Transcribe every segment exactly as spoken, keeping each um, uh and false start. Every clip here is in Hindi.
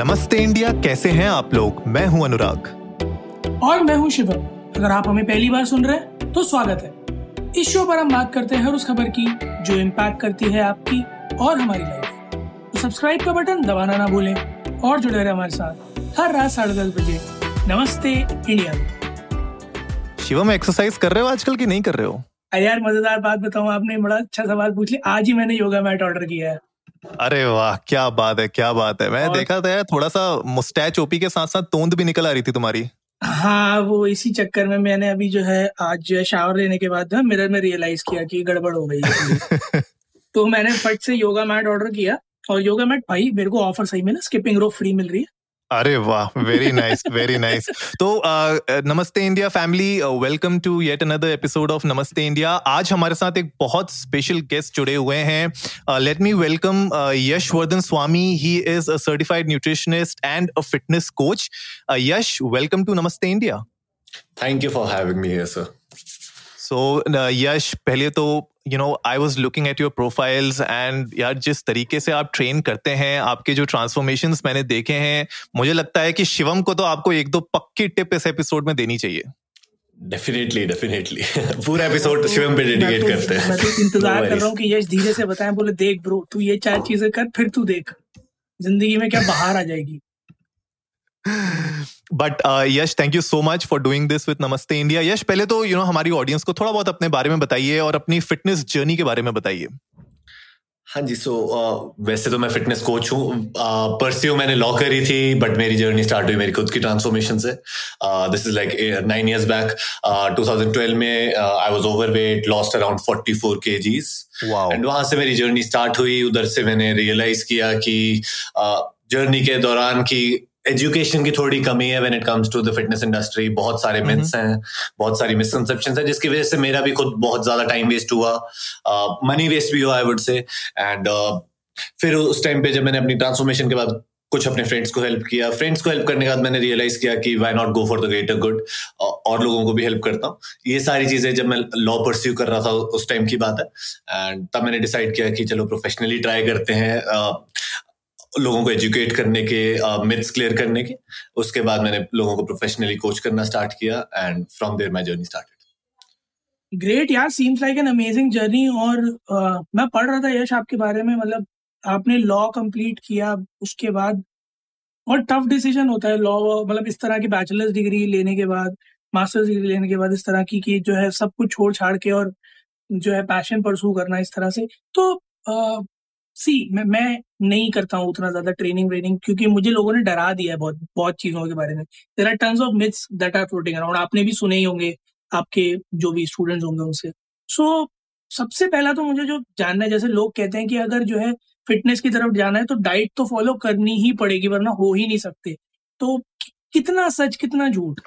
नमस्ते इंडिया। कैसे हैं आप लोग? मैं हूं अनुराग और मैं हूं शिवम। अगर आप हमें पहली बार सुन रहे हैं तो स्वागत है। इस शो पर हम बात करते हैं हर उस खबर की जो इम्पैक्ट करती है आपकी और हमारी लाइफ। तो सब्सक्राइब का बटन दबाना ना भूलें और जुड़े रहे हमारे साथ हर रात साढ़े दस बजे नमस्ते इंडिया। शिवम, एक्सरसाइज कर रहे हो आजकल की नहीं कर रहे हो? अरे यार, मजेदार बात बताऊं, आपने बड़ा अच्छा सवाल पूछ लिया। आज ही मैंने योगा मैट ऑर्डर किया है। अरे वाह, क्या बात है, क्या बात है। मैं और... देखा था यार, थोड़ा सा मुस्टैच ओपी के साथ साथ तोंद भी निकल आ रही थी तुम्हारी। हाँ, वो इसी चक्कर में मैंने अभी जो है आज जो है शावर लेने के बाद मिरर में रियलाइज किया कि गड़बड़ हो गई है। तो मैंने फट से योगा मैट ऑर्डर किया और योगा मैट भाई मेरे को ऑफर सही मिला, स्किपिंग रोप फ्री मिल रही है। अरे वाह, वेरी नाइस, वेरी नाइस। तो Namaste India family, welcome to yet another episode of Namaste India. आज हमारे साथ एक बहुत स्पेशल गेस्ट जुड़े हुए हैं। Let me welcome Yashvardhan Swami. He is a certified nutritionist and a fitness coach. Yash, welcome to Namaste India. Thank you for having me here sir. So Yash, पहले तो You know, I was looking at your profiles and यार जिस तरीके से आप train करते हैं, आपके जो transformations मैंने देखे हैं, मुझे लगता है कि शिवम को तो आपको एक दो पक्की tip इस episode में देनी चाहिए। Definitely, definitely. पूरा episode शिवम पे dedicate करते हैं। मैं तो इंतजार कर रहा हूँ कि यश धीरे से बताएं। बोले देख bro, तू ये चार चीजें कर, फिर तू देख जिंदगी में क्या बाहर आ जाएगी। But Yash, thank you so much for doing this with Namaste India. Yash, पहले तो यू नो हमारी ऑडियंस को थोड़ा बहुत अपने बारे में बताइए और अपनी फिटनेस जर्नी के बारे में बताइए। हाँ जी, सो वैसे तो मैं फिटनेस कोच हूँ। परस्यू मैंने लॉ करी थी, बट मेरी जर्नी स्टार्ट हुई मेरी खुद की ट्रांसफॉर्मेशन से। This is like nine years back. Twenty twelve में I was overweight, lost around forty four kgs. And वहां से मेरी जर्नी स्टार्ट हुई। उधर से मैंने रियलाइज किया कि जर्नी के दौरान की एजुकेशन की थोड़ी कमी है when it comes to the fitness industry. बहुत सारे मिथ्स हैं, बहुत सारी मिसकंसेप्शंस हैं, जिसकी वजह से मेरा भी खुद बहुत ज्यादा टाइम वेस्ट हुआ, मनी वेस्ट भी हुआ आई वुड से। एंड फिर उस टाइम पे जब मैंने अपनी ट्रांसफॉर्मेशन के बाद कुछ अपने फ्रेंड्स को हेल्प किया, फ्रेंड्स को हेल्प करने के बाद मैंने रियलाइज किया कि why not go for the greater good, और लोगों को भी हेल्प करता हूँ। ये सारी चीजें जब मैं लॉ परस्यू कर रहा था उस टाइम की बात है। एंड तब मैंने डिसाइड किया कि चलो प्रोफेशनली ट्राई करते हैं लोगों को एजुकेट करने के, मिथ्स क्लियर करने के। उसके बाद मैंने लोगों को प्रोफेशनली कोच करना स्टार्ट किया and from there my journey started. Great यार, seems like an amazing journey. और uh, मैं पढ़ रहा था यश आपके बारे में, मतलब आपने लॉ कंप्लीट किया, उसके बाद बहुत टफ डिसीजन होता है लॉ, मतलब इस तरह की बैचलर्स डिग्री लेने के बाद, मास्टर्स डिग्री लेने के बाद इस तरह की कि जो है सब कुछ छोड़ छाड़ के और जो है पैशन परसू करना इस तरह से। तो uh, सी मैं, मैं नहीं करता हूँ उतना ज्यादा ट्रेनिंग व्रेनिंग, क्योंकि मुझे लोगों ने डरा दिया है बहुत बहुत चीजों के बारे में। There are tons of myths that are floating around, आपने भी सुने ही होंगे आपके जो भी स्टूडेंट्स होंगे उनसे। सो so, सबसे पहला तो मुझे जो जानना है, जैसे लोग कहते हैं कि अगर जो है फिटनेस की तरफ जाना है तो डाइट तो फॉलो करनी ही पड़ेगी वरना हो ही नहीं सकते, तो कितना सच कितना झूठ?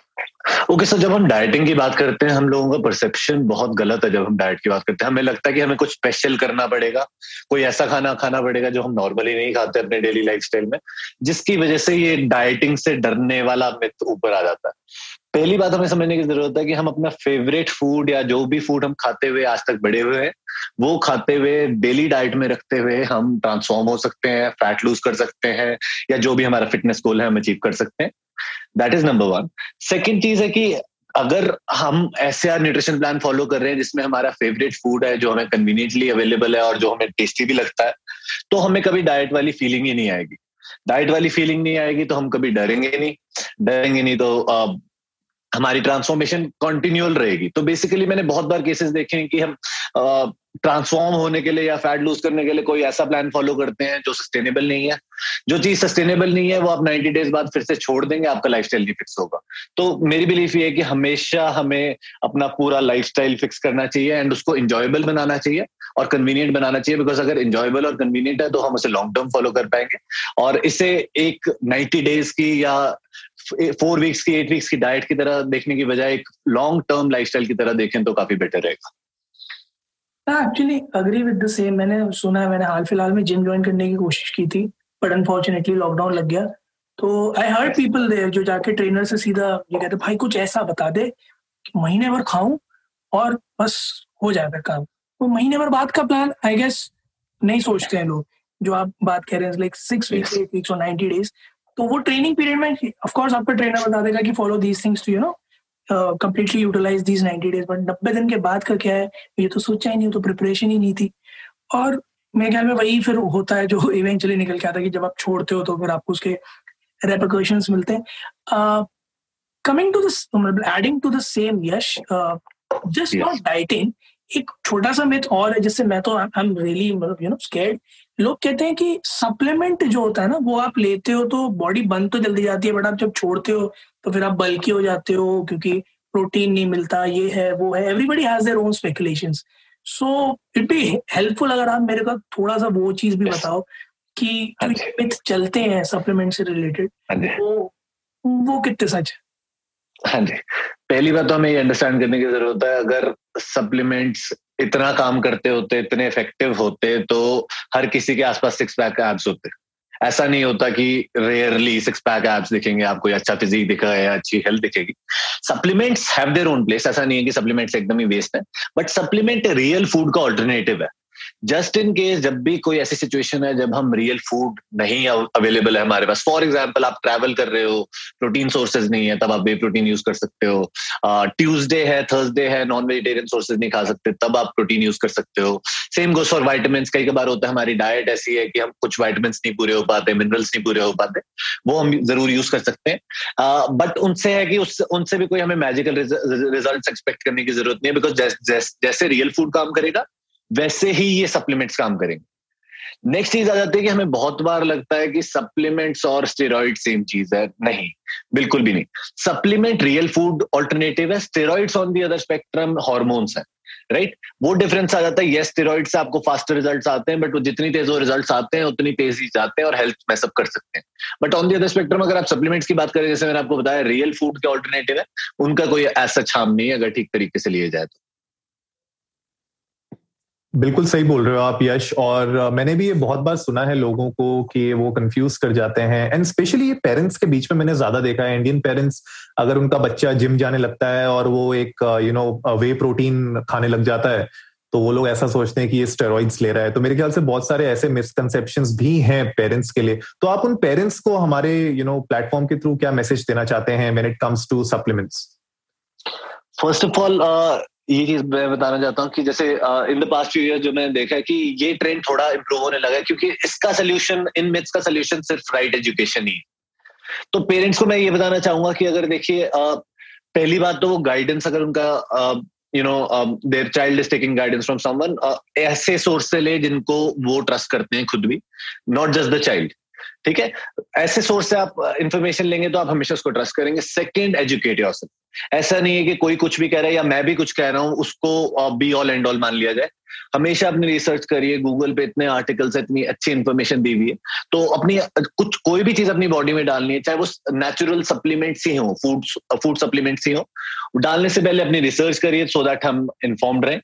ओके सर, जब हम डाइटिंग की बात करते हैं, हम लोगों का परसेप्शन बहुत गलत है। जब हम डाइट की बात करते हैं, हमें लगता है कि हमें कुछ स्पेशल करना पड़ेगा, कोई ऐसा खाना खाना पड़ेगा जो हम नॉर्मली नहीं खाते अपने डेली लाइफस्टाइल में, जिसकी वजह से ये डाइटिंग से डरने वाला मिथ ऊपर आ जाता है। पहली बात हमें समझने की जरूरत है कि हम अपना फेवरेट फूड या जो भी फूड हम खाते हुए आज तक बड़े हुए हैं, वो खाते हुए डेली डाइट में रखते हुए हम ट्रांसफॉर्म हो सकते हैं, फैट लूज कर सकते हैं, या जो भी हमारा फिटनेस गोल है हम अचीव कर सकते हैं। That is number one. Second चीज है कि अगर हम ऐसे न्यूट्रिशन प्लान फॉलो कर रहे हैं जिसमें हमारा फेवरेट फूड है जो हमें कन्वीनियंटली अवेलेबल है और जो हमें टेस्टी भी लगता है, तो हमें कभी डाइट वाली फीलिंग ही नहीं आएगी। डाइट वाली फीलिंग नहीं आएगी तो हम कभी डरेंगे नहीं, डरेंगे नहीं तो uh, हमारी ट्रांसफॉर्मेशन कंटिन्यूअल रहेगी। तो बेसिकली मैंने बहुत बार केसेस देखे हैं कि हम uh, ट्रांसफॉर्म होने के लिए या फैट लूज करने के लिए कोई ऐसा प्लान फॉलो करते हैं जो सस्टेनेबल नहीं है। जो चीज सस्टेनेबल नहीं है वो आप नब्बे डेज बाद फिर से छोड़ देंगे, आपका लाइफस्टाइल नहीं फिक्स होगा। तो मेरी बिलीफ ये है कि हमेशा हमें अपना पूरा लाइफस्टाइल फिक्स करना चाहिए एंड उसको इंजॉयबल बनाना चाहिए और कन्वीनियंट बनाना चाहिए, बिकॉज अगर इंजॉयबल और कन्वीनियंट है तो हम उसे लॉन्ग टर्म फॉलो कर पाएंगे। और इसे एक नाइन्टी डेज की या फोर वीक्स की, एट वीक्स की डाइट की तरह देखने की बजाय एक लॉन्ग टर्म लाइफस्टाइल की तरह देखें तो काफी बेटर रहेगा। Actually agree with the same. मैंने सुना है, मैंने हाल फिलहाल में जिम ज्वाइन करने की कोशिश की थी, बट अनफॉर्चुनेटली लॉकडाउन लग गया। तो आई हर्ड पीपल देयर जो जाके ट्रेनर से सीधा ये कहते भाई कुछ ऐसा बता दे कि महीने भर खाऊं और बस हो जाएगा काम। तो महीने भर बाद का प्लान आई गेस नहीं सोचते हैं लोग, जो आप बात कह रहे हैं like six weeks, eight weeks और नाइन्टी डेज। तो वो ट्रेनिंग पीरियड में ऑफ कोर्स आपका ट्रेनर बता देगा कि follow these things to you know completely utilise these ninety days, but नब्बे दिन के बाद का क्या है ये तो सोचा ही नहीं, तो प्रिपरेशन ही नहीं थी। और मेरे ख्याल में वही फिर होता है जो इवेंचुअली निकल के आता है कि जब आप छोड़ते हो तो फिर आपको उसके रेपरकशंस मिलते हैं। Coming to this, adding to the same Yash, just not dieting, एक छोटा सा मिथ और है जिससे मैं तो I am really you know scared. लोग कहते हैं कि सप्लीमेंट जो होता है ना वो आप लेते हो तो बॉडी बन तो जल्दी जाती है, बट आप जब छोड़ते हो तो फिर आप बल्की हो जाते हो क्योंकि प्रोटीन नहीं मिलता, ये है वो है। Everybody has their own speculations, so it be helpful अगर आप मेरे को थोड़ा सा वो चीज भी बताओ कि मिथ चलते हैं सप्लीमेंट से रिलेटेड, वो वो कितने सच है? हाँ जी, पहली बात तो हमें ये अंडरस्टैंड करने की जरूरत है, अगर सप्लीमेंट्स इतना काम करते होते, इतने इफेक्टिव होते तो हर किसी के आसपास सिक्स पैक एब्स होते। ऐसा नहीं होता कि रेयरली सिक्स पैक एब्स दिखेंगे आपको या अच्छा फिजिक दिखा या अच्छी हेल्थ दिखेगी। Supplements have their own place, ऐसा नहीं है कि सप्लीमेंट्स एकदम ही वेस्ट है, बट सप्लीमेंट रियल फूड का ऑल्टरनेटिव है। जस्ट इन केस जब भी कोई ऐसी सिचुएशन है जब हम रियल फूड नहीं अवेलेबल है हमारे पास, फॉर एग्जांपल आप ट्रैवल कर रहे हो, प्रोटीन सोर्सेज नहीं है, तब आप वे प्रोटीन यूज कर सकते हो। ट्यूसडे है, थर्सडे है, नॉन वेजिटेरियन सोर्सेज नहीं खा सकते, तब आप प्रोटीन यूज कर सकते हो। Same goes for vitamin. कई बार होता है हमारी डाइट ऐसी है कि हम कुछ वाइटामिन नहीं पूरे हो पाते, मिनरल्स नहीं पूरे हो पाते, वो हम जरूर यूज कर सकते हैं, बट उनसे है कि उनसे भी कोई हमें मैजिकल रिजल्ट एक्सपेक्ट करने की जरूरत नहीं है, बिकॉज जैसे रियल फूड काम करेगा वैसे ही ये सप्लीमेंट्स काम करेंगे। नेक्स्ट चीज आ जाती है कि हमें बहुत बार लगता है कि सप्लीमेंट्स और स्टेरॉइड सेम चीज है, नहीं, बिल्कुल भी नहीं। सप्लीमेंट रियल फूड ऑल्टरनेटिव है, steroids on the other spectrum hormones है, राइट? वो डिफरेंस आ जाता है। ये स्टेरॉइड से आपको फास्टर रिजल्ट्स आते हैं, बट वो जितनी तेज वो रिजल्ट्स आते हैं उतनी तेज ही जाते हैं और हेल्थ मैसअप कर सकते हैं। But on the other spectrum अगर आप सप्लीमेंट्स की बात करें, जैसे मैंने आपको बताया रियल फूड के ऑल्टरनेटिव है, उनका कोई ऐसा छाम नहीं है अगर ठीक तरीके से लिए जाए तो। बिल्कुल सही बोल रहे हो आप यश, और मैंने भी ये बहुत बार सुना है लोगों को कि वो कंफ्यूज कर जाते हैं, एंड स्पेशली ये पेरेंट्स के बीच में मैंने ज्यादा देखा है। इंडियन पेरेंट्स, अगर उनका बच्चा जिम जाने लगता है और वो एक यू नो वे प्रोटीन खाने लग जाता है तो वो लोग ऐसा सोचते हैं कि ये स्टेरॉइड्स ले रहा है। तो मेरे ख्याल से बहुत सारे ऐसे मिसकंसेप्शंस भी हैं पेरेंट्स के लिए। तो आप उन पेरेंट्स को हमारे यू नो प्लेटफॉर्म के थ्रू क्या मैसेज देना चाहते हैं when it comes to supplements? First of all ये चीज मैं बताना चाहता हूँ कि जैसे in the past few year जो मैंने देखा है कि ये ट्रेंड थोड़ा इम्प्रूव होने लगा है, क्योंकि इसका सोल्यूशन, इन मिथ्स का सोल्यूशन सिर्फ राइट एजुकेशन ही है। तो पेरेंट्स को मैं ये बताना चाहूंगा कि अगर देखिए पहली बात तो वो गाइडेंस, अगर उनका you know their child is taking guidance from someone, ऐसे सोर्स से ले जिनको वो ट्रस्ट करते हैं खुद भी, नॉट जस्ट द चाइल्ड, ठीक है? ऐसे सोर्स से आप इन्फॉर्मेशन लेंगे तो आप हमेशा उसको ट्रस्ट करेंगे। Second, educate yourself. ऐसा नहीं है कि कोई कुछ भी कह रहा है या मैं भी कुछ कह रहा हूँ उसको बी ऑल एंड ऑल मान लिया जाए। हमेशा अपनी रिसर्च करिए, गूगल पे इतने आर्टिकल्स, इतनी अच्छी इन्फॉर्मेशन दी हुई है, तो अपनी कुछ कोई भी चीज अपनी बॉडी में डालनी है, चाहे वो नेचुरल सप्लीमेंट्स ही हो, फूड फूड सप्लीमेंट्स ही हो, डालने से पहले अपनी रिसर्च करिए सो दैट हम इन्फॉर्म्ड रहें।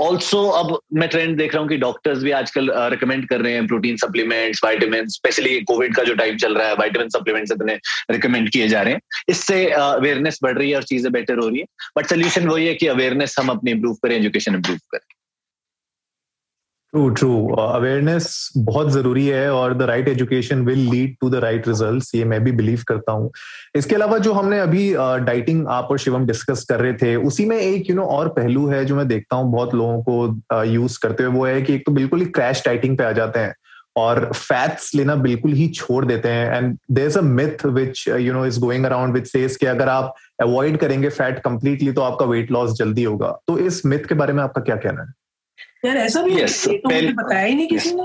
ऑल्सो अब मैं ट्रेंड देख रहा हूँ कि डॉक्टर्स भी आजकल रिकमेंड कर रहे हैं protein supplements, vitamin, specially Covid का जो टाइम चल रहा है वाइटामिन सप्लीमेंट्स इतने रिकमेंड किए जा रहे हैं। इससे अवेयरनेस बढ़ रही है और चीजें बेटर हो रही है, बट सोल्यूशन वही है कि अवेयरनेस हम अपनी इंप्रूव करें, एजुकेशन इंप्रूव करें। ट्रू ट्रू अवेयरनेस बहुत जरूरी है और the right education will lead to the right results, ये मैं भी बिलीव करता हूँ। इसके अलावा जो हमने अभी डाइटिंग आप और शिवम डिस्कस कर रहे थे, उसी में एक यू नो और पहलू है जो मैं देखता हूँ बहुत लोगों को यूज करते हुए, वो है कि एक तो बिल्कुल ही क्रैश डाइटिंग पे आ जाते हैं और फैट्स लेना बिल्कुल ही छोड़ देते हैं। And there is a myth which you know is going around which says कि अगर आप अवॉइड करेंगे फैट कंप्लीटली तो आपका वेट लॉस जल्दी होगा। तो इस मिथ के बारे में आपका क्या कहना है? यार ऐसा भी yes, है तो मुझे बताया ही नहीं किसी yes.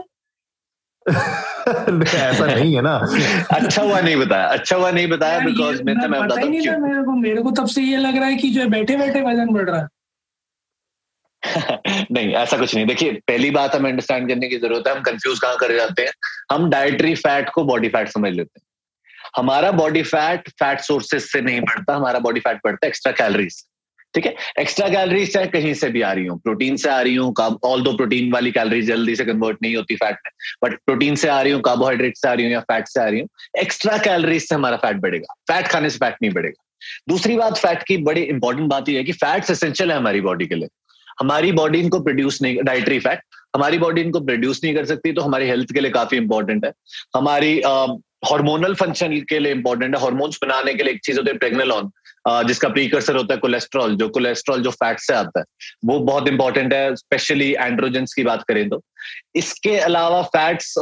ने ऐसा नहीं है ना अच्छा हुआ नहीं बताया, अच्छा हुआ नहीं बताया, बिकॉज मैं मैं बताता हूं क्यों मेरे को मेरे को तब से ये लग रहा है कि जो बैठे बैठे वजन बढ़ रहा है नहीं, ऐसा कुछ नहीं। देखिए पहली बात हमें अंडरस्टैंड करने की जरूरत है, हम कंफ्यूज कहाँ कर जाते हैं, हम डाइटरी फैट को बॉडी फैट समझ लेते हैं। हमारा बॉडी फैट फैट सोर्सेज से नहीं बढ़ता, हमारा बॉडी फैट बढ़ता है एक्स्ट्रा कैलोरीज, ठीक है? एक्स्ट्रा कैलोरीज चाहे कहीं से भी आ रही हो, प्रोटीन से आ रही हो, ऑल दो प्रोटीन वाली कैलोरीज जल्दी से कन्वर्ट नहीं होती फैट में, बट प्रोटीन से आ रही हो, कार्बोहाइड्रेट से आ रही हो या फैट से आ रही हो, एक्स्ट्रा कैलोरीज से हमारा फैट बढ़ेगा, फैट खाने से फैट नहीं बढ़ेगा। दूसरी बात, फैट की बड़ी इंपॉर्टेंट बात यह है कि फैट्स एसेंशियल है हमारी बॉडी के लिए। हमारी बॉडी इनको प्रोड्यूस नहीं, डाइटरी फैट हमारी बॉडी इनको प्रोड्यूस नहीं कर सकती, तो हमारी हेल्थ के लिए काफी इंपॉर्टेंट है। हमारी हार्मोनल फंक्शन के लिए इंपॉर्टेंट है। हार्मोन्स बनाने के लिए एक चीज होती है प्रेग्नेलॉन, जिसका प्रीकर्सर होता है कोलेस्ट्रॉल, जो कोलेस्ट्रॉल जो फैट से आता है वो बहुत इंपॉर्टेंट है, स्पेशली एंड्रोजेंस की बात करें तो। इसके अलावा फैट्स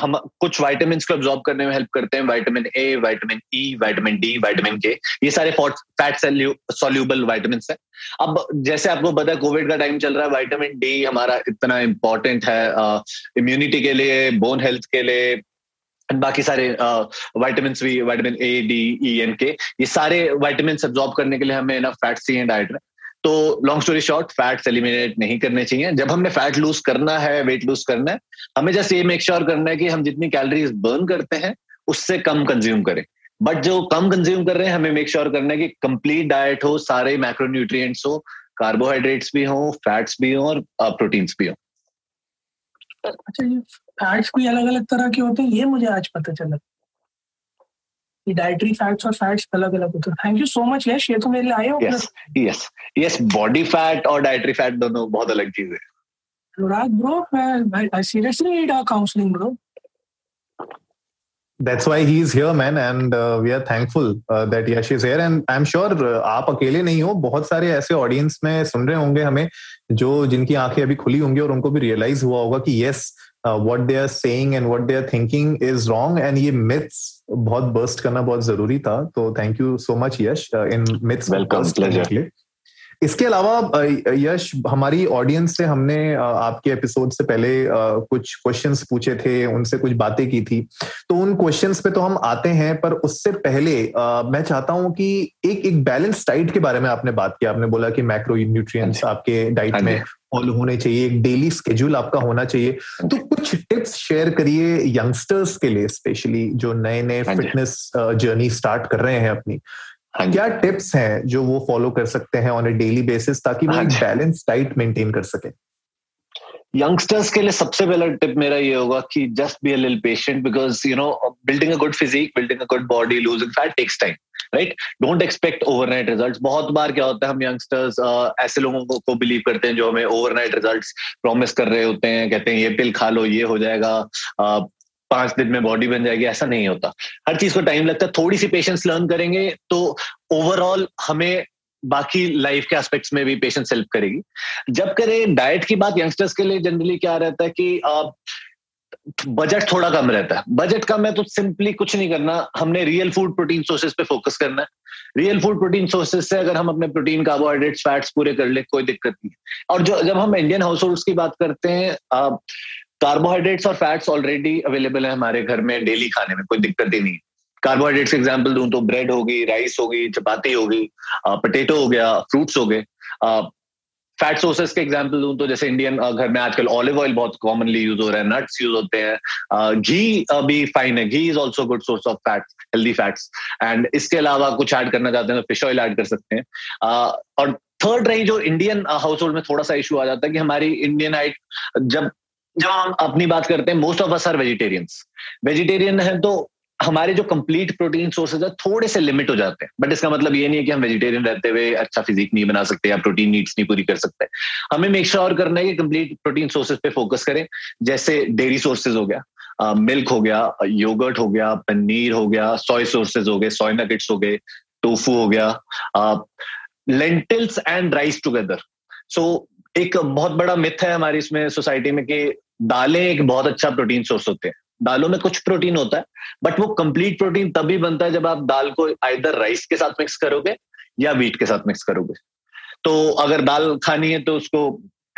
हम कुछ विटामिन को एब्जॉर्ब करने में हेल्प करते हैं, vitamin A, vitamin E, vitamin D, vitamin K, ये सारे फैट सॉल्यूबल विटामिन है। अब जैसे आपको पता है कोविड का टाइम चल रहा है, विटामिन डी हमारा इतना इंपॉर्टेंट है इम्यूनिटी के लिए, बोन हेल्थ के लिए, बाकी सारे vitamin C, vitamin A, D, E and K, ये सारे विटामिन एब्जॉर्ब करने के लिए हमें ना फैट्स चाहिए डाइट में। तो long story short, fats eliminate नहीं करने चाहिए। जब हमने फैट लूज करना है, वेट लूज करना है, हमें जस्ट ये मेक श्योर करना है कि हम जितनी कैलोरीज बर्न करते हैं उससे कम कंज्यूम करें। बट जो कम कंज्यूम कर रहे हैं हमें मेक श्योर करना है कि कंप्लीट डाइट हो, सारे मैक्रोन्यूट्रिएंट्स हो, कार्बोहाइड्रेट्स भी हो, फैट्स भी हो और प्रोटीन्स भी हो। अच्छा, ये फैट्स कोई अलग अलग तरह के होते हैं, ये मुझे आज पता चला, ये डाइटरी फैट्स और फैट्स अलग अलग होते हैं। Thank you so much Yash, ये तो मेरे लिए आए हो। Yes yes yes, body fat और डाइटरी फैट दोनों बहुत अलग चीजें हैं। अनुराग ब्रो, मैं I seriously need a counselling bro. That's why he is here, man, and uh, we are thankful uh, that Yash is here. And I'm sure uh, आप अकेले नहीं हो, बहुत सारे ऐसे audience में सुन रहे होंगे हमें, जो जिनकी आंखें अभी खुली होंगी और उनको भी realize हुआ होगा कि yes, uh, what they are saying and what they are thinking is wrong. And ये myths बहुत burst करना बहुत जरूरी था. तो thank you so much Yash uh, in myths. Welcome, pleasure. इसके अलावा यश, हमारी ऑडियंस से हमने आपके एपिसोड से पहले कुछ क्वेश्चंस पूछे थे, उनसे कुछ बातें की थी, तो उन क्वेश्चंस पे तो हम आते हैं, पर उससे पहले मैं चाहता हूं कि एक एक बैलेंस डाइट के बारे में आपने बात की। आपने बोला कि मैक्रो न्यूट्रिएंट्स आपके डाइट में फॉलो होने चाहिए, एक डेली स्केड्यूल आपका होना चाहिए, तो कुछ टिप्स शेयर करिए यंगस्टर्स के लिए, स्पेशली जो नए नए फिटनेस जर्नी स्टार्ट कर रहे हैं अपनी। क्या टिप्स हैं जो वो फॉलो कर सकते हैं ऑन ए डेली बेसिस, ताकि वो एक बैलेंस डाइट मेंटेन कर सके? यंगस्टर्स के लिए सबसे पहला टिप मेरा ये होगा कि just be a little patient, because you know building a good physique, building a good body, losing fat takes time, right? Don't expect overnight results. बहुत बार क्या होता है, हम यंगस्टर्स ऐसे लोगों को बिलीव करते हैं जो हमें ओवरनाइट रिजल्ट्स प्रॉमिस कर रहे होते हैं, कहते हैं ये पिल खा लो ये हो जाएगा, uh, पांच दिन में बॉडी बन जाएगी। ऐसा नहीं होता, हर चीज को टाइम लगता है। थोड़ी सी पेशेंस लर्न करेंगे तो ओवरऑल हमें बाकी लाइफ के एस्पेक्ट्स में भी पेशेंस हेल्प करेगी। जब करें डाइट की बात, यंगस्टर्स के लिए जनरली क्या रहता है कि बजट थोड़ा कम रहता है। बजट कम है तो सिंपली कुछ नहीं करना, हमने रियल फूड प्रोटीन सोर्सेस पे फोकस करना है। रियल फूड प्रोटीन सोर्सेस से अगर हम अपने प्रोटीन, कार्बोहाइड्रेट्स, फैट्स पूरे कर ले, कोई दिक्कत नहीं है। और जो जब हम इंडियन हाउस होल्ड्स की बात करते हैं, आप कार्बोहाइड्रेट्स और फैट्स ऑलरेडी अवेलेबल है हमारे घर में डेली खाने में, कोई दिक्कत ही नहीं है। कार्बोहाइड्रेट्स के एग्जाम्पल दूं तो ब्रेड होगी, राइस होगी, चपाती होगी, पोटैटो हो गया, फ्रूट्स हो गए। फैट सोर्सेस के एग्जाम्पल दूं तो जैसे इंडियन घर में आजकल ऑलिव ऑयल बहुत कॉमनली यूज हो रहा है, नट्स यूज होते हैं, घी भी फाइन है, ghee is also good source of fats, healthy fats. And इसके अलावा कुछ ऐड करना चाहते हैं तो फिश ऑयल ऐड कर सकते हैं। और थर्ड रही जो इंडियन हाउस होल्ड में थोड़ा सा इशू आ जाता है कि हमारी इंडियन डाइट, जब जब हम अपनी बात करते हैं, most of us are vegetarians, vegetarian है तो हमारे जो कंप्लीट प्रोटीन सोर्सेज है थोड़े से लिमिट हो जाते हैं। बट इसका मतलब ये नहीं है कि हम वेजिटेरियन रहते हुए अच्छा फिजिक नहीं बना सकते या प्रोटीन नीड्स नहीं पूरी कर सकते। हमें मेक श्योर करना है कि कंप्लीट प्रोटीन सोर्सेज पे फोकस करें, जैसे डेयरी सोर्सेज हो गया, मिल्क हो गया, योगर्ट हो गया, पनीर हो गया, सोय सोर्सेज हो गए, सोय नगेट्स हो गए, टोफू हो गया, lentils and rice together. So एक बहुत बड़ा मिथ है हमारी इसमें सोसाइटी में कि दालें एक बहुत अच्छा प्रोटीन सोर्स होते हैं। दालों में कुछ प्रोटीन होता है, बट वो कंप्लीट प्रोटीन तभी बनता है जब आप दाल को आइदर राइस के साथ मिक्स करोगे या व्हीट के साथ मिक्स करोगे। तो अगर दाल खानी है तो उसको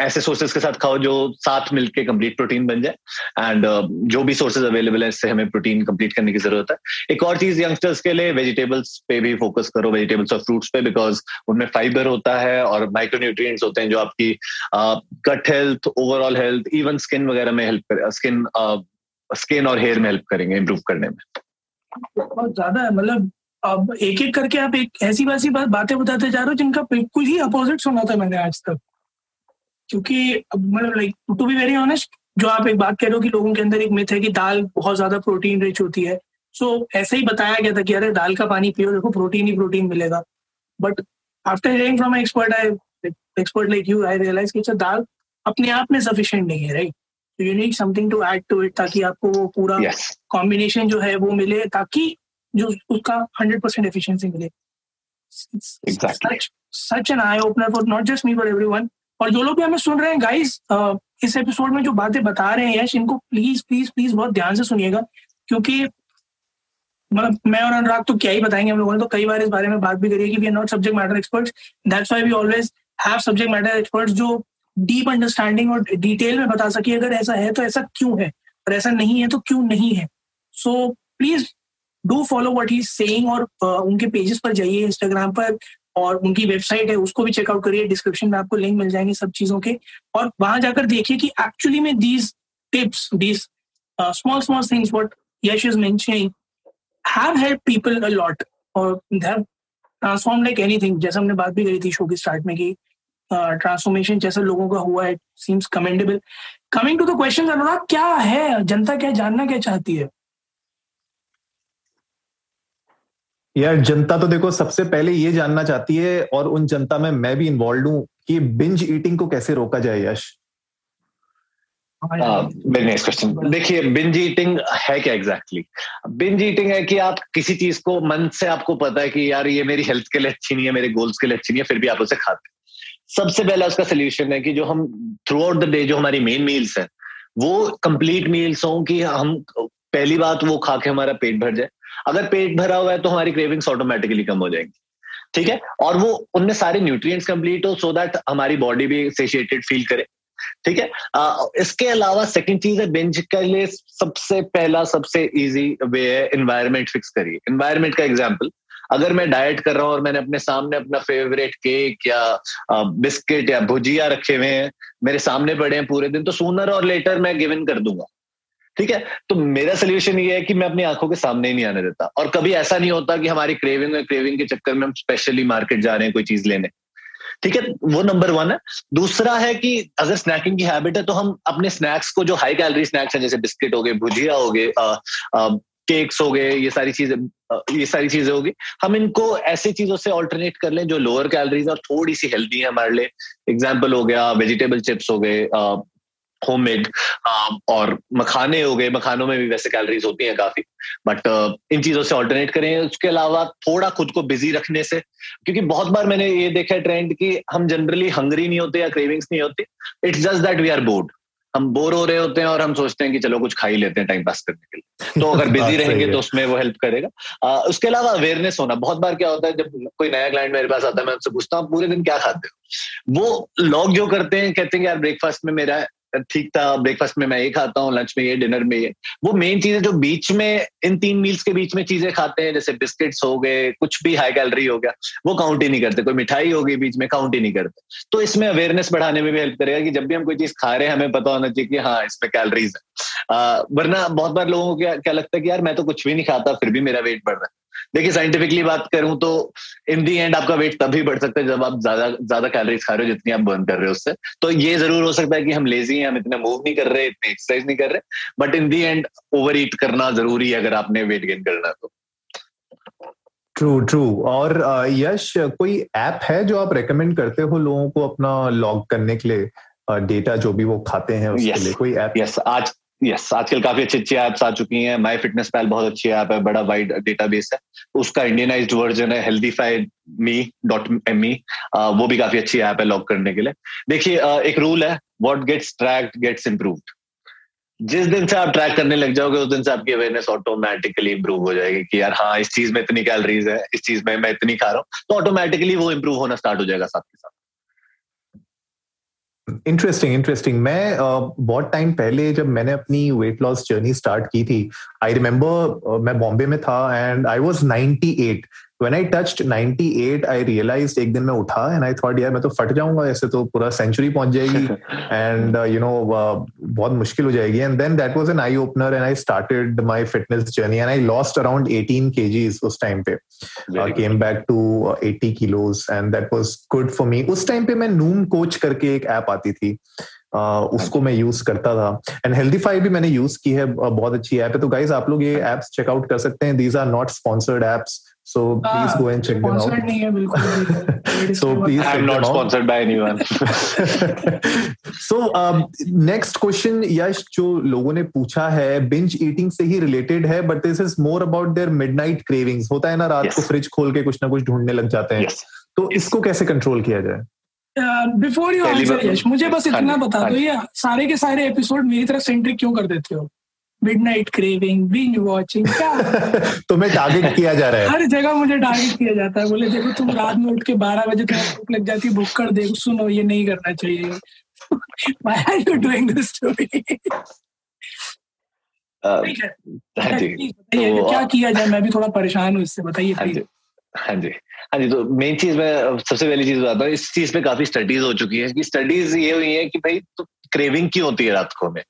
ऐसे सोर्सेज के साथ खाओ जो साथ मिलके कंप्लीट प्रोटीन बन जाए। एंड जो भी सोर्सेज अवेलेबल है इससे हमें प्रोटीन कंप्लीट करने की जरूरत है। एक और चीज यंगस्टर्स के लिए, वेजिटेबल्स पे भी फोकस करो, वेजिटेबल्स और फ्रूट्स पे, बिकॉज उनमें फाइबर होता है और माइक्रोन्यूट्रिएंट्स होते हैं जो आपकी gut health, overall health, even skin वगैरह में हेल्प करें, स्किन स्किन और हेयर में हेल्प करेंगे इम्प्रूव करने में। बहुत ज्यादा है, मतलब अब एक एक करके आप एक ऐसी वैसी बातें बताते जा रहे हो जिनका बिल्कुल ही अपोजिट सुना था मैंने आज तक। क्योंकि मतलब like to be very honest, जो आप एक बात कह रहे हो कि लोगों के अंदर एक मिथ है कि दाल बहुत ज्यादा प्रोटीन रिच होती है, सो so, ऐसे ही बताया गया था कि अरे दाल का पानी पियो, देखो प्रोटीन ही प्रोटीन मिलेगा। But after hearing from expert I expert like you I realise कि दाल अपने आप में सफिशिएंट नहीं है, right? So you need something to add to it ताकि आपको वो पूरा combination जो है वो मिले, ताकि जो उसका one hundred percent efficiency मिले. It's exactly. such, such an eye opener for not just me but everyone. और जो लोग भी हमें सुन रहे हैं guys, uh, इस एपिसोड में जो बातें बता रहे हैं यश, इनको प्लीज प्लीज प्लीज बहुत ध्यान से सुनिएगा, क्योंकि मतलब मैं और अनुराग तो क्या ही बताएंगे. हम लोगों ने तो कई बार इस बारे में बात भी करी है कि we are not subject matter experts. That's why we always have subject matter experts जो डीप अंडरस्टैंडिंग और डिटेल में बता सके अगर ऐसा है तो ऐसा क्यों है और ऐसा नहीं है तो क्यों नहीं है. So please do follow what he is saying, और uh, उनके पेजेस पर जाइए इंस्टाग्राम पर, और उनकी वेबसाइट है उसको भी चेकआउट करिए. डिस्क्रिप्शन में आपको लिंक मिल जाएंगे सब चीजों के, और वहां जाकर देखिए कि एक्चुअली में these tips, these small small things what Yash is mentioning have help people a lot, और they have transform like anything. जैसे हमने बात भी करी थी शो के स्टार्ट में कि ट्रांसफॉर्मेशन uh, जैसा लोगों का हुआ है, seems commendable. Coming to the question, Anurag क्या है, जनता क्या जानना क्या चाहती है? यार जनता तो देखो सबसे पहले ये जानना चाहती है, और उन जनता में मैं भी इन्वॉल्व हूँ, कि बिंज ईटिंग को कैसे रोका जाए. Yash very nice question. देखिए बिंज ईटिंग है क्या एग्जैक्टली? बिंज ईटिंग है कि आप किसी चीज को मन से आपको पता है कि यार ये मेरी हेल्थ के लिए अच्छी नहीं है, मेरे गोल्स के लिए अच्छी नहीं है, फिर भी आप उसे खाते. सबसे पहला उसका सोल्यूशन है कि जो हम थ्रू आउट द डे जो हमारी मेन मील्स है वो कंप्लीट मील्स हों, कि हम पहली बात वो खा के हमारा पेट भर जाए. अगर पेट भरा हुआ है तो हमारी क्रेविंग्स ऑटोमेटिकली कम हो जाएंगी, ठीक है, और वो उनमें सारे न्यूट्रिएंट्स कंप्लीट हो, सो दैट हमारी बॉडी भी सेशिएटेड फील करे, ठीक है. आ, इसके अलावा सेकंड चीज है बिंज के लिए सबसे पहला सबसे इजी वे है एनवायरनमेंट फिक्स करिए. एनवायरनमेंट का एग्जाम्पल, अगर मैं डाइट कर रहा हूँ और मैंने अपने सामने अपना फेवरेट केक या बिस्किट या भुजिया रखे हुए हैं, मेरे सामने पड़े हैं पूरे दिन, तो सूनर और लेटर मैं गिव इन कर दूंगा, ठीक है. तो मेरा सोल्यूशन ये है कि मैं अपनी आंखों के सामने ही नहीं आने देता, और कभी ऐसा नहीं होता कि हमारी क्रेविंग क्रेविंग के चक्कर में हम स्पेशली मार्केट जा रहे हैं कोई चीज लेने, ठीक है. वो नंबर वन है. दूसरा है कि अगर स्नैकिंग की हैबिट है तो हम अपने स्नैक्स को, जो हाई कैलोरी स्नैक्स हैं जैसे बिस्किट हो गए, भुजिया हो गए, केक्स हो गए, ये सारी चीजें ये सारी चीजें होगी, हम इनको ऐसी चीजों से ऑल्टरनेट कर लें जो लोअर कैलोरीज और थोड़ी सी हेल्दी है हमारे लिए. एग्जाम्पल हो गया वेजिटेबल चिप्स हो गए, होममेड, और मखाने हो गए. मखानों में भी वैसे कैलोरीज होती हैं काफी, बट इन चीजों से ऑल्टरनेट करें. उसके अलावा थोड़ा खुद को बिजी रखने से, क्योंकि बहुत बार मैंने ये देखा है ट्रेंड कि हम जनरली हंगरी नहीं होते या क्रेविंग्स नहीं होती, it's just that we are bored. हम बोर हो रहे होते हैं और हम सोचते हैं कि चलो कुछ खा ही लेते हैं टाइम पास करने के लिए. तो अगर बिजी रहेंगे तो उसमें वो हेल्प करेगा. आ, उसके अलावा अवेयरनेस होना. बहुत बार क्या होता है, जब कोई नया क्लाइंट मेरे पास आता है, मैं उनसे पूछता हूँ पूरे दिन क्या खाते हो, वो लोग जो करते हैं कहते हैं यार ब्रेकफास्ट में मेरा ठीक था, ब्रेकफास्ट में मैं ये खाता हूँ, लंच में ये, डिनर में ये. वो मेन चीजें जो बीच में इन तीन मील्स के बीच में चीजें खाते हैं, जैसे बिस्किट्स हो गए, कुछ भी हाई कैलोरी हो गया, वो काउंट ही नहीं करते. कोई मिठाई हो गई बीच में, काउंट ही नहीं करते. तो इसमें अवेयरनेस बढ़ाने में भी हेल्प करेगा कि जब भी हम कोई चीज खा रहे हैं हमें पता होना चाहिए कि हाँ इसमें कैलोरीज है. वरना बहुत बार लोगों को क्या, क्या लगता है कि यार मैं तो कुछ भी नहीं खाता फिर भी मेरा वेट बढ़ रहा है. देखिए साइंटिफिकली बात करूं तो इन दी एंड आपका वेट तभी बढ़ सकता है जब आप ज्यादा ज्यादा कैलोरीज खा रहे हो जितनी आप बर्न कर रहे हो उससे. तो ये जरूर हो सकता है कि हम लेजी हैं, हम इतना मूव नहीं कर रहे, इतनी एक्सरसाइज नहीं कर रहे, but in the end over eat करना जरूरी है अगर आपने वेट गेन करना है तो. True true. और यश कोई ऐप है जो आप रेकमेंड करते हो लोगों को अपना लॉग करने के लिए, डेटा जो भी वो खाते हैं उसके लिए कोई ऐप? यस आज यस yes, आजकल काफी अच्छी अच्छी ऐप्स आ चुकी हैं. माई फिटनेस पैल बहुत अच्छी ऐप है, बड़ा वाइड डेटाबेस है. उसका इंडियनाइज्ड वर्जन है Healthify Me dot M E, वो भी काफी अच्छी ऐप है लॉग करने के लिए. देखिए एक रूल है, what gets tracked gets improved. जिस दिन से आप ट्रैक करने लग जाओगे उस दिन से आपकी अवेयरनेस ऑटोमेटिकली इम्प्रूव हो जाएगी कि यार हाँ इस चीज में इतनी कैलोरीज है, इस चीज में मैं इतनी खा रहा हूँ, तो ऑटोमेटिकली वो इम्प्रूव होना स्टार्ट हो जाएगा साथ के साथ. Interesting interesting. मैं बहुत टाइम पहले जब मैंने अपनी वेट लॉस जर्नी स्टार्ट की थी, आई रिमेम्बर मैं बॉम्बे में था and I was ninety eight. When I touched ninety eight I realised, एक दिन मैं उठा एंड आई थॉट यार मैं तो फट जाऊंगा ऐसे, तो पूरा सेंचुरी पहुंच जाएगी एंड यू नो बहुत मुश्किल हो जाएगी. And then that was an eye opener and I started my fitness journey and I lost around eighteen kgs उस टाइम पे. I came back to eighty kilos and that was good for me. उस टाइम पे मैं नूम कोच करके एक ऐप आती थी, Uh, उसको मैं यूज करता था एंड हेल्दीफाई भी मैंने यूज की है, बहुत अच्छी ऐप है. तो गाइज आप लोग ये एप्स चेकआउट कर सकते हैं. These are not sponsored apps, So please ah, go and check them out. Sponsored नहीं है बिल्कुल. So please check them out. I'm not sponsored by anyone. So um, next question यश जो लोगों ने पूछा है binge eating से ही related है but this is more about their midnight cravings. होता है ना रात yes. को फ्रिज खोल के कुछ ना कुछ ढूंढने लग जाते हैं. Yes. तो yes. इसको कैसे कंट्रोल किया जाए? बिफोर यू आंसर यश मुझे बस इतना बता दो ये सारे के सारे एपिसोड मेरी तरफ सेंट्रिक क्यों कर देते हो? मिडनाइट क्रेविंग, बिंज वॉचिंग, क्या तुम्हें टारगेट किया जा रहा है? हर जगह मुझे टारगेट किया जाता है. बोले देखो तुम रात में उठ के बारह बजे तुम्हें भूख लग जाती है, भूख कर देखो, सुनो ये नहीं करना चाहिए. Why are you doing this to me? क्या किया जाए? मैं भी थोड़ा परेशान हूँ इससे, बताइए प्लीज. हाँ जी हाँ जी तो मेन चीज मैं सबसे पहली चीज बताता हूँ. इस चीज पे काफी स्टडीज हो चुकी है कि स्टडीज ये हुई है कि भाई तो क्रेविंग क्यों होती है रात को में.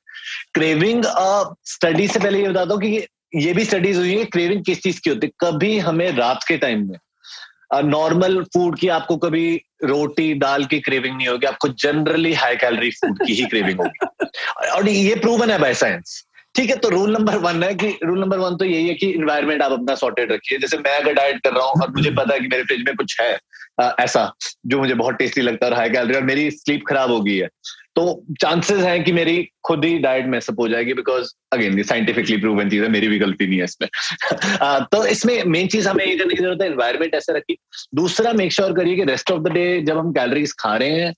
क्रेविंग स्टडी से पहले ये बताता हूँ कि ये भी स्टडीज हुई है क्रेविंग किस चीज की होती है. कभी हमें रात के टाइम में नॉर्मल फूड की आपको कभी रोटी दाल की क्रेविंग नहीं होगी, आपको जनरली हाई कैलोरी फूड की ही क्रेविंग होगी और ये प्रूवन है बाय साइंस. ठीक है, तो रूल नंबर वन है कि रूल नंबर वन तो यही है कि इन्वायरमेंट आप अपना सॉर्टेड रखिए. जैसे मैं अगर डाइट कर रहा हूँ और मुझे पता है कि मेरे फ्रिज में कुछ है आ, ऐसा जो मुझे बहुत टेस्टी लगता है और हाई कैलोरी और मेरी स्लीप खराब हो गई है तो चांसेस हैं कि मेरी खुद ही डाइट मैसअप हो जाएगी बिकॉज अगेन साइंटिफिकली प्रूवन चीज है, मेरी भी गलती नहीं है इसमें. आ, तो इसमें मेन चीज हमें ये करने की जरूरत है एनवायरमेंट ऐसा रखिए. दूसरा मेक श्योर करिए कि रेस्ट ऑफ द डे जब हम कैलोरीज खा रहे हैं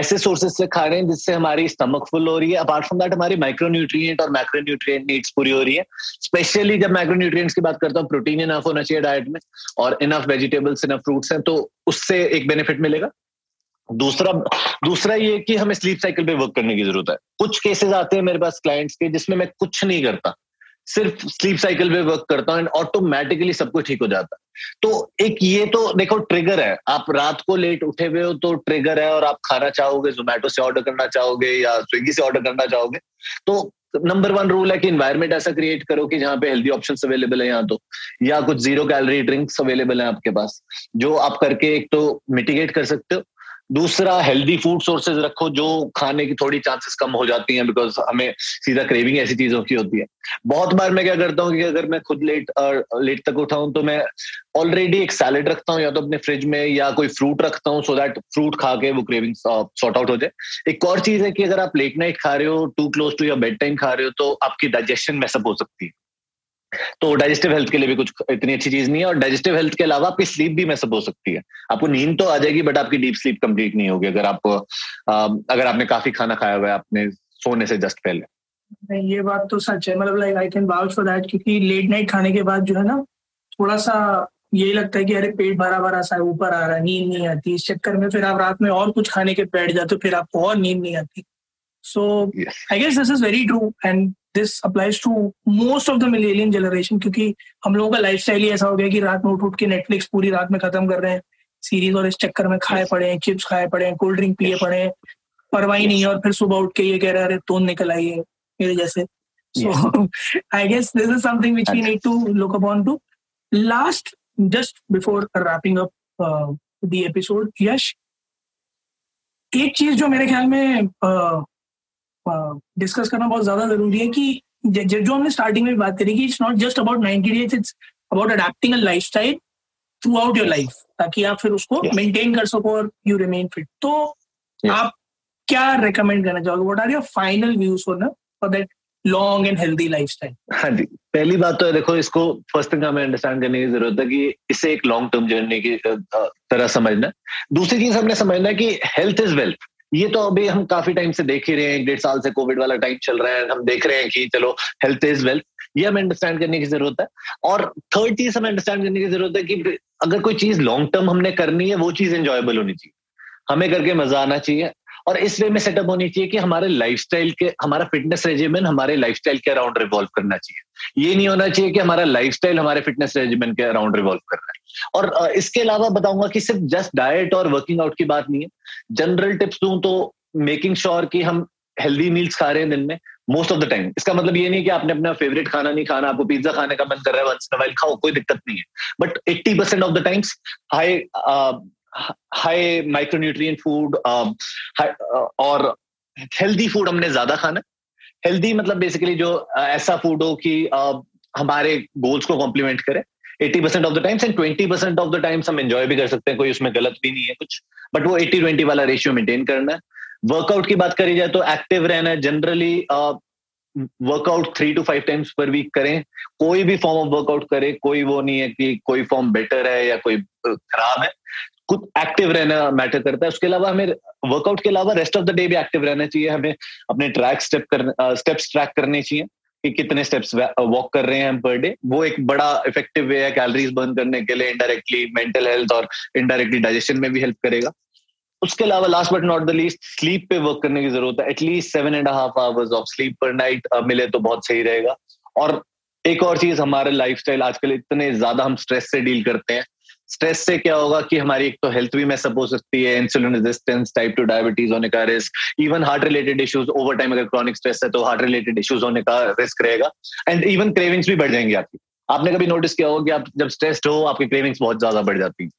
ऐसे सोर्सेज से खा रहे हैं जिससे हमारी स्टमक फुल हो रही है. अपार्ट फ्रॉम दैट हमारी माइक्रो न्यूट्रिएंट और मैक्रो न्यूट्रिएंट नीड्स पूरी हो रही है. स्पेशली जब माइक्रो न्यूट्रिएंट्स की बात करता हूँ प्रोटीन इनफ होना चाहिए डाइट में और इनफ वेजिटेबल्स इनफ फ्रूट्स हैं तो उससे एक बेनिफिट मिलेगा. दूसरा दूसरा ये कि हमें स्लीप साइकिल पे वर्क करने की जरूरत है. कुछ केसेस आते हैं मेरे पास क्लाइंट्स के जिसमें मैं कुछ नहीं करता, सिर्फ स्लीप साइकिल पे वर्क करता हूँ एंड ऑटोमेटिकली सब कुछ ठीक हो जाता है. तो एक ये तो देखो ट्रिगर है. आप रात को लेट उठे हुए हो तो ट्रिगर है और आप खाना चाहोगे, जोमेटो से ऑर्डर करना चाहोगे या स्विगी से ऑर्डर करना चाहोगे. तो नंबर वन रूल है कि एनवायरमेंट ऐसा क्रिएट करो कि जहाँ पे हेल्दी ऑप्शंस अवेलेबल है यहाँ तो, या कुछ जीरो कैलोरी ड्रिंक्स अवेलेबल है आपके पास जो आप करके एक तो मिटिगेट कर सकते हो. दूसरा हेल्दी फूड सोर्सेज रखो जो खाने की थोड़ी चांसेस कम हो जाती हैं बिकॉज हमें सीधा क्रेविंग ऐसी चीजों की होती है. बहुत बार मैं क्या करता हूँ कि अगर मैं खुद लेट लेट तक उठाऊँ तो मैं ऑलरेडी एक सैलेड रखता हूँ या तो अपने फ्रिज में या कोई फ्रूट रखता हूँ सो दैट फ्रूट खा के वो क्रेविंग सॉर्ट आउट हो जाए. एक और चीज है कि अगर आप लेट नाइट खा रहे हो, too close to your bed time खा रहे हो तो आपकी डाइजेशन मैसअप हो सकती है. तो डाइजेस्टिव हेल्थ के लिए भी कुछ इतनी अच्छी चीज नहीं है और डाइजेस्टिव हेल्थ के अलावा आपकी स्लीप भी मैसअप हो सकती है. आपको नींद तो आ जाएगी बट आपकी डीप स्लीप कंप्लीट नहीं होगी अगर आप अगर आपने काफी खाना खाया हुआ है आपने सोने से जस्ट पहले. ये बात तो सच है, मतलब like I can vouch for that क्योंकि लेट नाइट खाने के बाद जो है ना थोड़ा सा यही लगता है कि अरे पेट भरा भरा सा ऊपर आ रहा है, नींद नहीं आती. इस चक्कर में फिर आप रात में और कुछ खाने के बैठ जाते हो, फिर आपको और नींद नहीं आती. So I guess this is very true and This applies to most of the millennial generation क्योंकि हम लोगों का lifestyle ही ऐसा हो गया कि रात में उठ उठ के Netflix पूरी रात में खत्म कर रहे हैं सीरीज और इस चक्कर में खाए yes. पड़े हैं, चिप्स खाए पड़े हैं, कोल्ड ड्रिंक पिए yes. पड़े हैं, परवाही yes. नहीं है और फिर सुबह उठ के ये कह रहे अरे तोन निकल आई है मेरे जैसे. So I guess this is something which we need to look upon too. Last, just before wrapping up uh, the episode, Yash, एक चीज जो मेरे ख्याल में uh, डिस्कस करना बहुत ज्यादा जरूरी है कि जो हमने स्टार्टिंग में बात करी कि it's not just about ninety days, it's about adapting a lifestyle throughout your life ताकि आप फिर उसको मेंटेन कर सको और यू रिमेन फिट. तो आप क्या रेकमेंड करना चाहोगे? What are your final views on for that long and healthy lifestyle? हाँ जी, पहली बात तो देखो इसको फर्स्ट थिंग हमें अंडरस्टैंड करने की जरूरत है कि इसे एक लॉन्ग टर्म जर्नी की तरह समझना. दूसरी चीज हमने समझना है कि हेल्थ इज वेल्थ. ये तो अभी हम काफी टाइम से देख ही रहे हैं, एक डेढ़ साल से कोविड वाला टाइम चल रहा है, हम देख रहे हैं कि चलो हेल्थ इज वेल्थ, ये हमें अंडरस्टैंड करने की जरूरत है. और थर्ड चीज हमें अंडरस्टैंड करने की जरूरत है कि अगर कोई चीज लॉन्ग टर्म हमने करनी है वो चीज एंजॉयबल होनी चाहिए, हमें करके मजा आना चाहिए और इस वे में सेटअप होनी चाहिए कि हमारे लाइफस्टाइल के, हमारा फिटनेस रेजिमेंट हमारे लाइफस्टाइल के अराउंड रिवॉल्व करना चाहिए. ये नहीं होना चाहिए कि हमारा लाइफस्टाइल हमारे फिटनेस रेजिमेंट के अराउंड रिवॉल्व कर रहा है. और इसके अलावा बताऊंगा कि सिर्फ जस्ट डाइट और वर्किंग आउट की बात नहीं है. जनरल टिप्स दूं तो मेकिंग श्योर कि हम हेल्दी मील्स खा रहे हैं दिन में मोस्ट ऑफ द टाइम. इसका मतलब ये नहीं कि आपने अपना फेवरेट खाना नहीं खाना, आपको पिज्जा खाने का मन कर रहा है वंस इन अ व्हाइल खाओ, कोई दिक्कत नहीं है, but eighty percent of the times high high micronutrient food और हेल्दी फूड हमने ज्यादा खाना. हेल्दी मतलब बेसिकली जो ऐसा फूड हो कि हमारे गोल्स को कॉम्प्लीमेंट करे. eighty percent of the times, and twenty percent of the times हम enjoy भी कर सकते हैं, कोई उसमें गलत भी नहीं है कुछ, but वो eighty twenty वाला रेशियो मेंटेन करना है। वर्कआउट की बात करी जाए तो एक्टिव रहना है, generally workout three to five times per week करें, कोई भी फॉर्म ऑफ वर्कआउट करें, कोई वो नहीं है कि कोई फॉर्म बेटर है या कोई खराब है, खुद एक्टिव रहना मैटर करता है। उसके अलावा हमें वर्कआउट के अलावा रेस्ट ऑफ द डे भी एक्टिव रहना चाहिए, हमें अपने ट्रैक स्टेप करने स्टेप्स ट्रैक करने चाहिए कि कितने स्टेप्स वॉक कर रहे हैं हम पर डे, वो एक बड़ा इफेक्टिव वे है कैलोरीज बर्न करने के लिए, इनडायरेक्टली मेंटल हेल्थ और इनडायरेक्टली डाइजेशन में भी हेल्प करेगा। उसके अलावा last but not the least, sleep पे वर्क करने की जरूरत है, at least seven and half hours of sleep per night मिले तो बहुत सही रहेगा। और एक और चीज, हमारे लाइफस्टाइल आजकल इतने ज्यादा हम स्ट्रेस से डील करते हैं, स्ट्रेस से क्या होगा कि हमारी एक तो हेल्थ भी मैसअप हो सकती है, insulin resistance, type two diabetes होने का risk, even heart related issues over time, अगर क्रॉनिक स्ट्रेस है तो हार्ट रिलेटेड इश्यूज होने का रिस्क रहेगा, एंड इवन क्रेविंग्स भी बढ़ जाएंगी आपकी। आपने कभी नोटिस किया होगा कि आप जब स्ट्रेस्ड हो आपकी क्रेविंग्स बहुत ज्यादा बढ़ जाती है,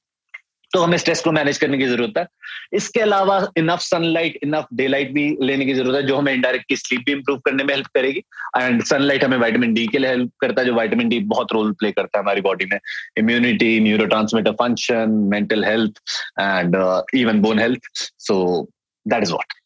तो हमें स्ट्रेस को मैनेज करने की जरूरत है। इसके अलावा enough sunlight, enough daylight भी लेने की जरूरत है, जो हमें इनडायरेक्टली स्लीप भी इंप्रूव करने में हेल्प करेगी, एंड सनलाइट हमें विटामिन डी के लिए हेल्प करता है, जो विटामिन डी बहुत रोल प्ले करता है हमारी बॉडी में, immunity, neurotransmitter function, mental health and even bone health. So that is what.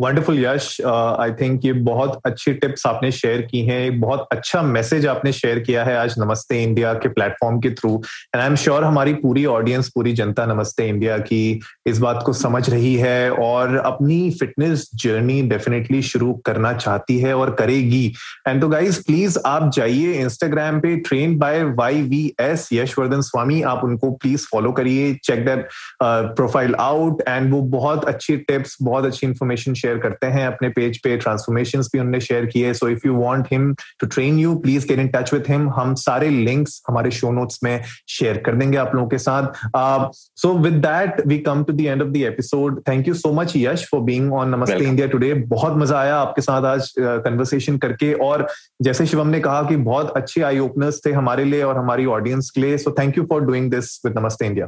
Wonderful Yash, I think ये बहुत अच्छी टिप्स आपने शेयर की हैं, एक बहुत अच्छा मैसेज आपने शेयर किया है आज नमस्ते इंडिया के प्लेटफॉर्म के through, and I am sure हमारी पूरी ऑडियंस, पूरी जनता नमस्ते इंडिया की इस बात को समझ रही है और अपनी फिटनेस जर्नी डेफिनेटली शुरू करना चाहती है और करेगी। एंड तो गाइज प्लीज आप जाइए इंस्टाग्राम पे, train by Y V S Yashvardhan Swami, आप उनको प्लीज फॉलो करिए, check that profile out, and वो बहुत अच्छी टिप्स, बहुत अच्छी इन्फॉर्मेशन शेयर करते हैं अपने पेज पे, ट्रांसफॉर्मेशंस भी उन्होंने शेयर किए। So if you want him to train you, please get in touch with him. हम सारे लिंक्स हमारे शो नोट्स में शेयर कर देंगे आप लोगों के साथ। So with that we come to the end of the episode. Thank you so much Yash for being on Namaste India today, बहुत मजा आया आपके साथ आज कन्वर्सेशन uh, करके, और जैसे शिवम ने कहा कि बहुत अच्छे आई ओपनर्स थे हमारे लिए और हमारी ऑडियंस के लिए। So thank you for doing this with Namaste India.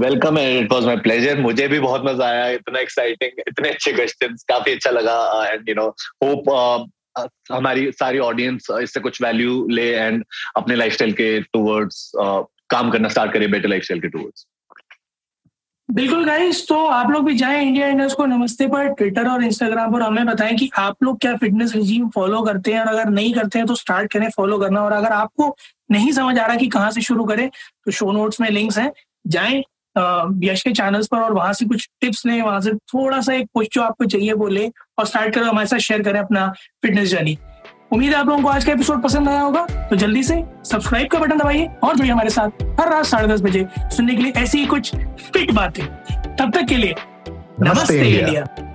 Welcome, and it was my pleasure, मुझे भी बहुत मजा आया, इतना एक्साइटिंग, इतने अच्छे क्वेश्चंस, काफी अच्छा लगा, एंड यू नो होप हमारी सारी ऑडियंस इससे कुछ वैल्यू ले एंड अपने लाइफस्टाइल के टुवर्ड्स uh, काम करना स्टार्ट करे, बेटर लाइफस्टाइल के टुवर्ड्स। बिल्कुल गाइस, तो आप लोग भी जाएं इंडिया इंडियंस को नमस्ते पर ट्विटर और इंस्टाग्राम पर, हमें बताएं कि आप लोग क्या फिटनेस रिजीम फॉलो करते हैं, और अगर नहीं करते हैं तो स्टार्ट करें फॉलो करना, और अगर आपको नहीं समझ आ रहा कि कहाँ से शुरू करें तो शो नोट्स में लिंक्स हैं, जाएं यश के चैनल्स पर और वहां से कुछ टिप्स लें, वहां से थोड़ा सा एक कुछ जो आपको चाहिए वो लें और स्टार्ट करें, हमारे साथ शेयर करें अपना फिटनेस जर्नी। उम्मीद है आप लोगों को आज का एपिसोड पसंद आया होगा, तो जल्दी से सब्सक्राइब का बटन दबाइए और जुड़िए हमारे साथ हर रात साढ़े दस बजे सुनने के लिए ऐसी ही कुछ फिट बातें। तब तक के लिए नमस्ते इंडिया।